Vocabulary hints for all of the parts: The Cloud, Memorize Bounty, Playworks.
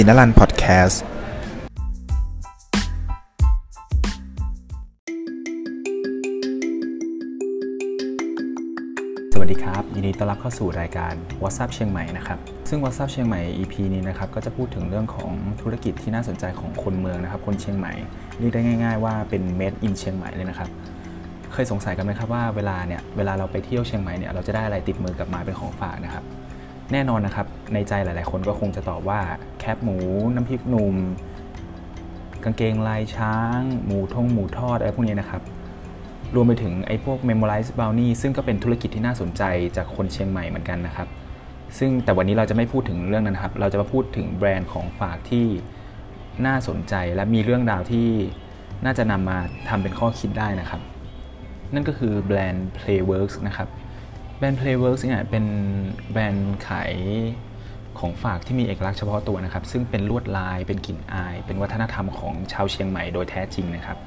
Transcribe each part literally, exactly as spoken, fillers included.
ศินรันพอดแคสต์สวัสดีครับยินดีต้อนรับเข้าสู่รายการ WhatsApp เชียงใหม่นะครับซึ่ง WhatsApp เชียงใหม่ อี พี นี้นะครับก็จะพูดถึงเรื่องของธุรกิจที่น่าสนใจของคนเมืองนะครับคนเชียงใหม่เรียกได้ง่ายๆว่าเป็น Made in เชียงใหม่เลยนะครับเคยสงสัยกันไหมครับว่าเวลาเนี่ยเวลาเราไปเที่ยวเชียงใหม่เนี่ยเราจะได้อะไรติดมือกลับมาเป็นของฝากนะครับแน่นอนนะครับในใจหลายๆคนก็คงจะตอบว่าแคบหมูน้ำพริกหนุ่มกางเกงลายช้างหมูทงหมูทอดอะไรพวกนี้นะครับรวมไปถึงไอ้พวก Memorize Bounty ซึ่งก็เป็นธุรกิจที่น่าสนใจจากคนเชียงใหม่เหมือนกันนะครับซึ่งแต่วันนี้เราจะไม่พูดถึงเรื่องนั้นครับเราจะมาพูดถึงแบรนด์ของฝากที่น่าสนใจและมีเรื่องราวที่น่าจะนำมาทำเป็นข้อคิดได้นะครับนั่นก็คือแบรนด์ Playworks นะครับแบรนด์ Playworks เนี่ยเป็นแบรนด์ขายของฝากที่มีเอกลักษณ์เฉพาะตัวนะครับซึ่งเป็นลวดลายเป็นกลิ่นอายเป็นวัฒนธรรมของชาวเชียงใหม่โดยแท้จริงนะครับ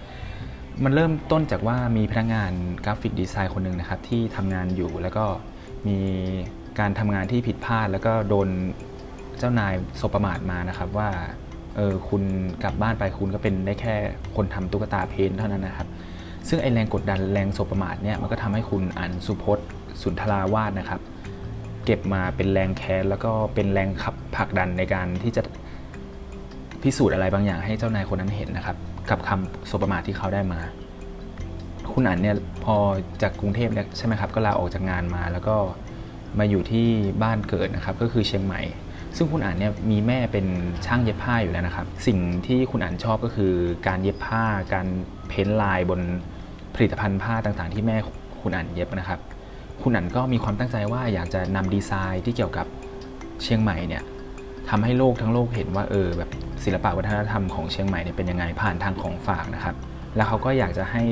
มันเริ่มต้นจากว่ามีพนักงานกราฟิกดีไซน์คนหนึ่งนะครับที่ทำงานอยู่แล้วก็มีการทำงานที่ผิดพลาดแล้วก็โดนเจ้านายสบประมาทมานะครับว่าเออคุณกลับบ้านไปคุณก็เป็นได้แค่คนทำตุ๊กตาเพนเท่านั้นนะครับซึ่งไอแรงกดดันแรงสบประมาทเนี่ยมันก็ทำให้คุณอัญสุพจน์สุนทราวาสนะครับเก็บมาเป็นแรงแค้นแล้วก็เป็นแรงขับผลักดันในการที่จะพิสูจน์อะไรบางอย่างให้เจ้านายคนนั้นเห็นนะครับกับคำสบประมาทที่เขาได้มาคุณอัญเนี่ยพอจากกรุงเทพเนี่ยใช่ไหมครับก็ลาออกจากงานมาแล้วก็มาอยู่ที่บ้านเกิดนะครับก็คือเชียงใหม่ซึ่งคุณอัญเนี่ยมีแม่เป็นช่างเย็บผ้าอยู่แล้วนะครับสิ่งที่คุณอัญชอบก็คือการเย็บผ้าการเพ้นท์ลายบนผลิตภัณฑ์ผ้าต่างๆที่แม่คุณอัญเย็บนะครับคุณอัญก็มีความตั้งใจว่าอยากจะนำดีไซน์ที่เกี่ยวกับเชียงใหม่เนี่ยทำให้โลกทั้งโลกเห็นว่าเออแบบศิลปะวัฒนธรรมของเชียงใหม่เนี่ยเป็นยังไงผ่านทางของฝากนะครับแล้วเขาก็อยากจะให้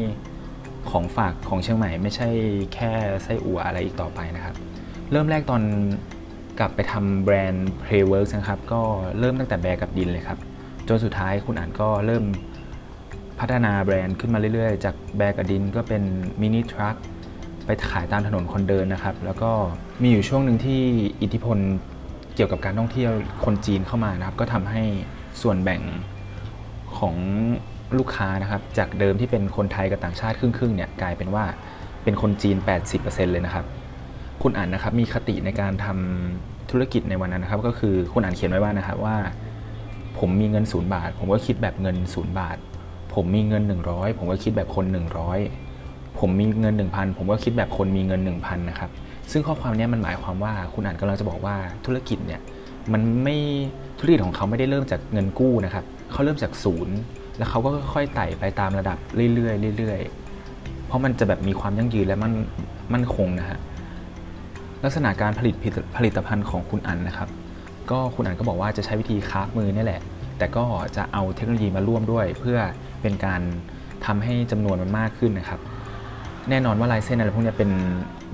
ของฝากของเชียงใหม่ไม่ใช่แค่ไส้อั่วอะไรอีกต่อไปนะครับเริ่มแรกตอนกลับไปทำแบรนด์ Playworks นะครับก็เริ่มตั้งแต่แบกับดินเลยครับจนสุดท้ายคุณอัญก็เริ่มพัฒนาแบรนด์ขึ้นมาเรื่อยๆจากแบกับดินก็เป็นมินิทรัคไปขายตามถนนคนเดินนะครับแล้วก็มีอยู่ช่วงหนึ่งที่อิทธิพลเกี่ยวกับการท่องเที่ยวคนจีนเข้ามานะครับก็ทำให้ส่วนแบ่งของลูกค้านะครับจากเดิมที่เป็นคนไทยกับต่างชาติครึ่งๆเนี่ยกลายเป็นว่าเป็นคนจีน แปดสิบเปอร์เซ็นต์ เลยนะครับคุณอัญนะครับมีคติในการทำธุรกิจในวันนั้นนะครับก็คือคุณอัญเขียนไว้ว่านะครับว่าผมมีเงินศูนย์บาทผมก็คิดแบบเงินศูนย์บาทผมมีเงินหนึ่งร้อยผมก็คิดแบบคนหนึ่งร้อยผมมีเงิน หนึ่งพัน ผมก็คิดแบบคนมีเงิน หนึ่งพัน นะครับซึ่งข้อความนี้มันหมายความว่าคุณอัญกำลังจะบอกว่าธุรกิจเนี่ยมันไม่ธุรกิจของเขาไม่ได้เริ่มจากเงินกู้นะครับเขาเริ่มจากศูนย์แล้วเขาก็ค่อยๆไต่ไปตามระดับเรื่อยๆเรื่อยๆเพราะมันจะแบบมีความยั่งยืนและมันมั่นคงนะฮะลักษณะการผลิตผลิตภัณฑ์ของคุณอัญนะครับก็คุณอัญก็บอกว่าจะใช้วิธีคราฟต์มือนี่แหละแต่ก็จะเอาเทคโนโลยีมาร่วมด้วยเพื่อเป็นการทำให้จำนวนมันมากขึ้นนะครับแน่นอนว่าลายเส้นอะไรพวกนี้เป็น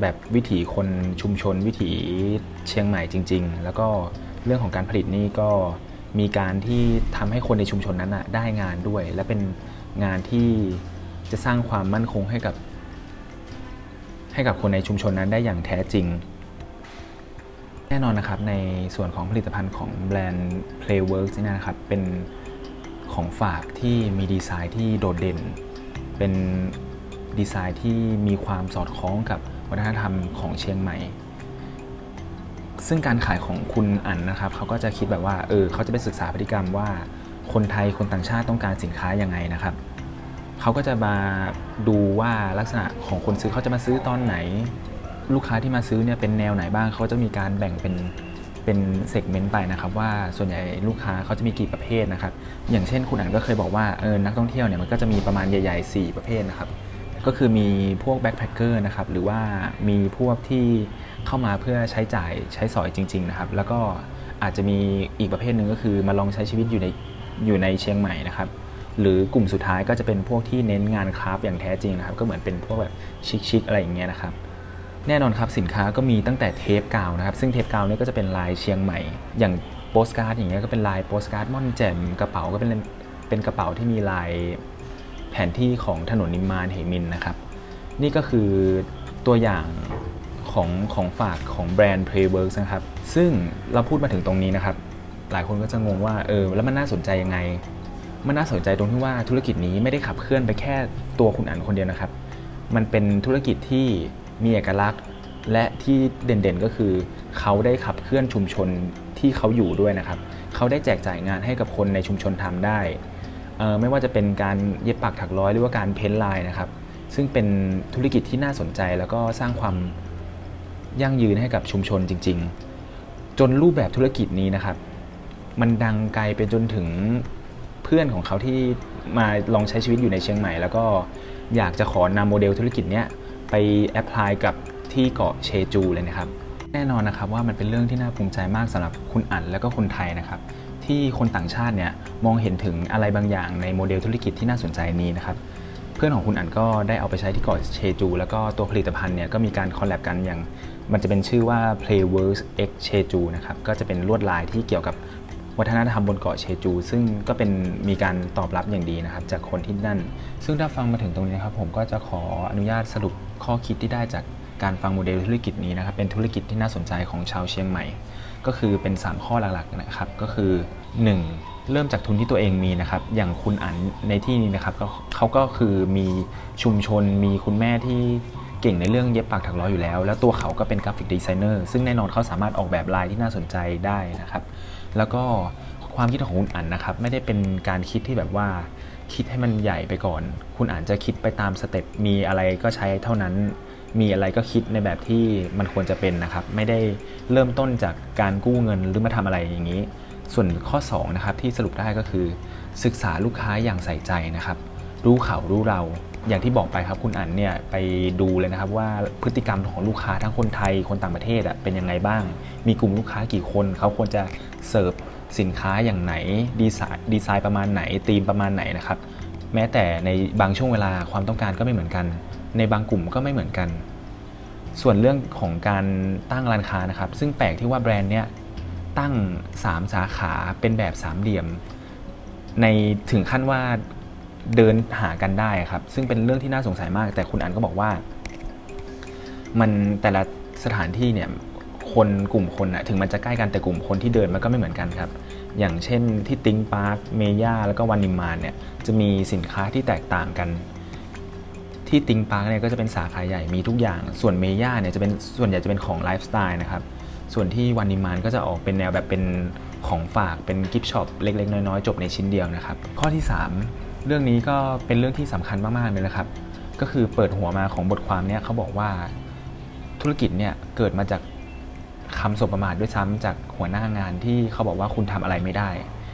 แบบวิถีคนชุมชนวิถีเชียงใหม่จริงๆแล้วก็เรื่องของการผลิตนี่ก็มีการที่ทำให้คนในชุมชนนั้นนะได้งานด้วยและเป็นงานที่จะสร้างความมั่นคงให้กับให้กับคนในชุมชนนั้นได้อย่างแท้จริงแน่นอนนะครับในส่วนของผลิตภัณฑ์ของแบรนด์ Playworks นี่นะครับเป็นของฝากที่มีดีไซน์ที่โดดเด่นเป็นดีไซน์ที่มีความสอดคล้องกับวัฒนธรรมของเชียงใหม่ซึ่งการขายของคุณอัญนะครับเขาก็จะคิดแบบว่าเออเขาจะไปศึกษาพฤติกรรมว่าคนไทยคนต่างชาติต้องการสินค้ายังไงนะครับเขาก็จะมาดูว่าลักษณะของคนซื้อเขาจะมาซื้อตอนไหนลูกค้าที่มาซื้อเนี่ยเป็นแนวไหนบ้างเขาจะมีการแบ่งเป็นเป็นเซกเมนต์ไปนะครับว่าส่วนใหญ่ลูกค้าเขาจะมีกี่ประเภทนะครับอย่างเช่นคุณอัญก็เคยบอกว่าเออนักท่องเที่ยวเนี่ยมันก็จะมีประมาณใหญ่ๆสี่ประเภทนะครับก็คือมีพวกแบ็คแพคเกอร์นะครับหรือว่ามีพวกที่เข้ามาเพื่อใช้จ่ายใช้สอยจริงๆนะครับแล้วก็อาจจะมีอีกประเภทหนึ่งก็คือมาลองใช้ชีวิตอยู่ในอยู่ในเชียงใหม่นะครับหรือกลุ่มสุดท้ายก็จะเป็นพวกที่เน้นงานคราฟต์อย่างแท้จริงนะครับก็เหมือนเป็นพวกแบบชิคๆอะไรอย่างเงี้ยนะครับแน่นอนครับสินค้าก็มีตั้งแต่เทปกาวนะครับซึ่งเทปกาวนี่ก็จะเป็นลายเชียงใหม่อย่างโปสการ์ดอย่างเงี้ยก็เป็นลายโปสการ์ดม่อนแจ่มกระเป๋าก็เป็นเป็นกระเป๋าที่มีลายแผนที่ของถนนนิมมานเหมินนะครับนี่ก็คือตัวอย่างของของฝากของแบรนด์ Playworks นะครับซึ่งเราพูดมาถึงตรงนี้นะครับ หลายคนก็จะงงว่าเออแล้วมันน่าสนใจยังไงมันน่าสนใจตรงที่ว่าธุรกิจนี้ไม่ได้ขับเคลื่อนไปแค่ตัวคุณอั๋นคนเดียวนะครับมันเป็นธุรกิจที่มีเอกลักษณ์และที่เด่นๆก็คือเขาได้ขับเคลื่อนชุมชนที่เขาอยู่ด้วยนะครับเขาได้แจกจ่ายงานให้กับคนในชุมชนทำได้ไม่ว่าจะเป็นการเย็บปักถักร้อยหรือว่าการเพ้นท์ลายนะครับซึ่งเป็นธุรกิจที่น่าสนใจแล้วก็สร้างความยั่งยืนให้กับชุมชนจริงๆจนรูปแบบธุรกิจนี้นะครับมันดังไกลไปจนถึงเพื่อนของเขาที่มาลองใช้ชีวิตอยู่ในเชียงใหม่แล้วก็อยากจะขอนำโมเดลธุรกิจนี้ไปแอพพลายกับที่เกาะเชจูเลยนะครับแน่นอนนะครับว่ามันเป็นเรื่องที่น่าภูมิใจมากสำหรับคุณอั๋นและก็คนไทยนะครับที่คนต่างชาติเนี่ยมองเห็นถึงอะไรบางอย่างในโมเดลธุรกิจที่น่าสนใจนี้นะครับเพื่อนของคุณอั๋นก็ได้เอาไปใช้ที่เกาะเชจูแล้วก็ตัวผลิตภัณฑ์เนี่ยก็มีการคอลแลบกันอย่างมันจะเป็นชื่อว่า Playworks X เชจูนะครับก็จะเป็นลวดลายที่เกี่ยวกับวัฒนธรรมบนเกาะเชจูซึ่งก็เป็นมีการตอบรับอย่างดีนะครับจากคนที่นั่นซึ่งถ้าฟังมาถึงตรงนี้ครับผมก็จะขออนุญาตสรุปข้อคิดที่ได้จากการฟังโมเดลธุรกิจนี้นะครับเป็นธุรกิจที่น่าสนใจของชาวเชียงใหม่ก็คือเป็นสามข้อหลักๆนะครับก็คือหนึ่งเริ่มจากทุนที่ตัวเองมีนะครับอย่างคุณอั๋นในที่นี้นะครับเขาก็คือมีชุมชนมีคุณแม่ที่เก่งในเรื่องเย็บปักถักร้อยอยู่แล้วแล้วตัวเขาก็เป็นกราฟิกดีไซเนอร์ซึ่งแน่นอนเขาสามารถออกแบบลายที่น่าสนใจได้นะครับแล้วก็ความคิดของคุณอั๋นนะครับไม่ได้เป็นการคิดที่แบบว่าคิดให้มันใหญ่ไปก่อนคุณอั๋นจะคิดไปตามสเต็ปมีอะไรก็ใช้เท่านั้นมีอะไรก็คิดในแบบที่มันควรจะเป็นนะครับไม่ได้เริ่มต้นจากการกู้เงินหรือมาทำอะไรอย่างนี้ส่วนข้อสองนะครับที่สรุปได้ก็คือศึกษาลูกค้าอย่างใส่ใจนะครับรู้เขารู้เราอย่างที่บอกไปครับคุณอั๋นเนี่ยไปดูเลยนะครับว่าพฤติกรรมของลูกค้าทั้งคนไทยคนต่างประเทศอะเป็นยังไงบ้างมีกลุ่มลูกค้ากี่คนเขาควรจะเสิร์ฟสินค้าอย่างไหนดีไซน์ดีไซน์ประมาณไหนธีมประมาณไหนนะครับแม้แต่ในบางช่วงเวลาความต้องการก็ไม่เหมือนกันในบางกลุ่มก็ไม่เหมือนกันส่วนเรื่องของการตั้งร้านค้านะครับซึ่งแปลกที่ว่าแบรนด์เนี้ยตั้งสามสาขาเป็นแบบสามเหลี่ยมในถึงขั้นว่าเดินหากันได้ครับซึ่งเป็นเรื่องที่น่าสงสัยมากแต่คุณอั๋นก็บอกว่ามันแต่ละสถานที่เนี่ยคนกลุ่มคนนะถึงมันจะใกล้กันแต่กลุ่มคนที่เดินมันก็ไม่เหมือนกันครับอย่างเช่นที่ติงพาร์คเมย่าแล้วก็วันนิมมานเนี่ยจะมีสินค้าที่แตกต่างกันที่ติงพาร์คเนี่ยก็จะเป็นสาขาใหญ่มีทุกอย่างส่วนเมย่าเนี่ยจะเป็นส่วนใหญ่จะเป็นของไลฟ์สไตล์นะครับส่วนที่วันนิมมานก็จะออกเป็นแนวแบบเป็นของฝากเป็นกิฟต์ช็อปเล็กๆน้อยๆจบในชิ้นเดียวนะครับข้อที่สามเรื่องนี้ก็เป็นเรื่องที่สำคัญมากๆเลยนะครับก็คือเปิดหัวมาของบทความเนี่ยเขาบอกว่าธุรกิจเนี่ยเกิดมาจากคำสบประมาทด้วยซ้ำจากหัวหน้างานที่เขาบอกว่าคุณทำอะไรไม่ได้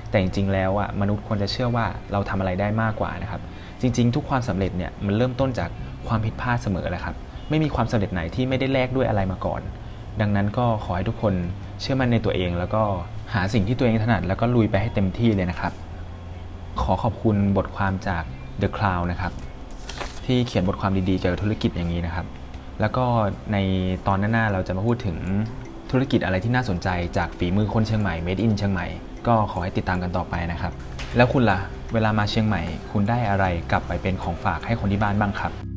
แต่จริงๆแล้วอ่ะมนุษย์ควรจะเชื่อว่าเราทำอะไรได้มากกว่านะครับจริงๆทุกความสำเร็จเนี่ยมันเริ่มต้นจากความผิดพลาดเสมอแหละครับไม่มีความสำเร็จไหนที่ไม่ได้แลกด้วยอะไรมาก่อนดังนั้นก็ขอให้ทุกคนเชื่อมั่นในตัวเองแล้วก็หาสิ่งที่ตัวเองถนัดแล้วก็ลุยไปให้เต็มที่เลยนะครับขอขอบคุณบทความจาก The Cloud นะครับที่เขียนบทความดีๆเกี่ยวกับธุรกิจอย่างนี้นะครับแล้วก็ในตอนหน้าๆเราจะมาพูดถึงธุรกิจอะไรที่น่าสนใจจากฝีมือคนเชียงใหม่ Made in เชียงใหม่ก็ขอให้ติดตามกันต่อไปนะครับแล้วคุณล่ะเวลามาเชียงใหม่คุณได้อะไรกลับไปเป็นของฝากให้คนที่บ้านบ้างครับ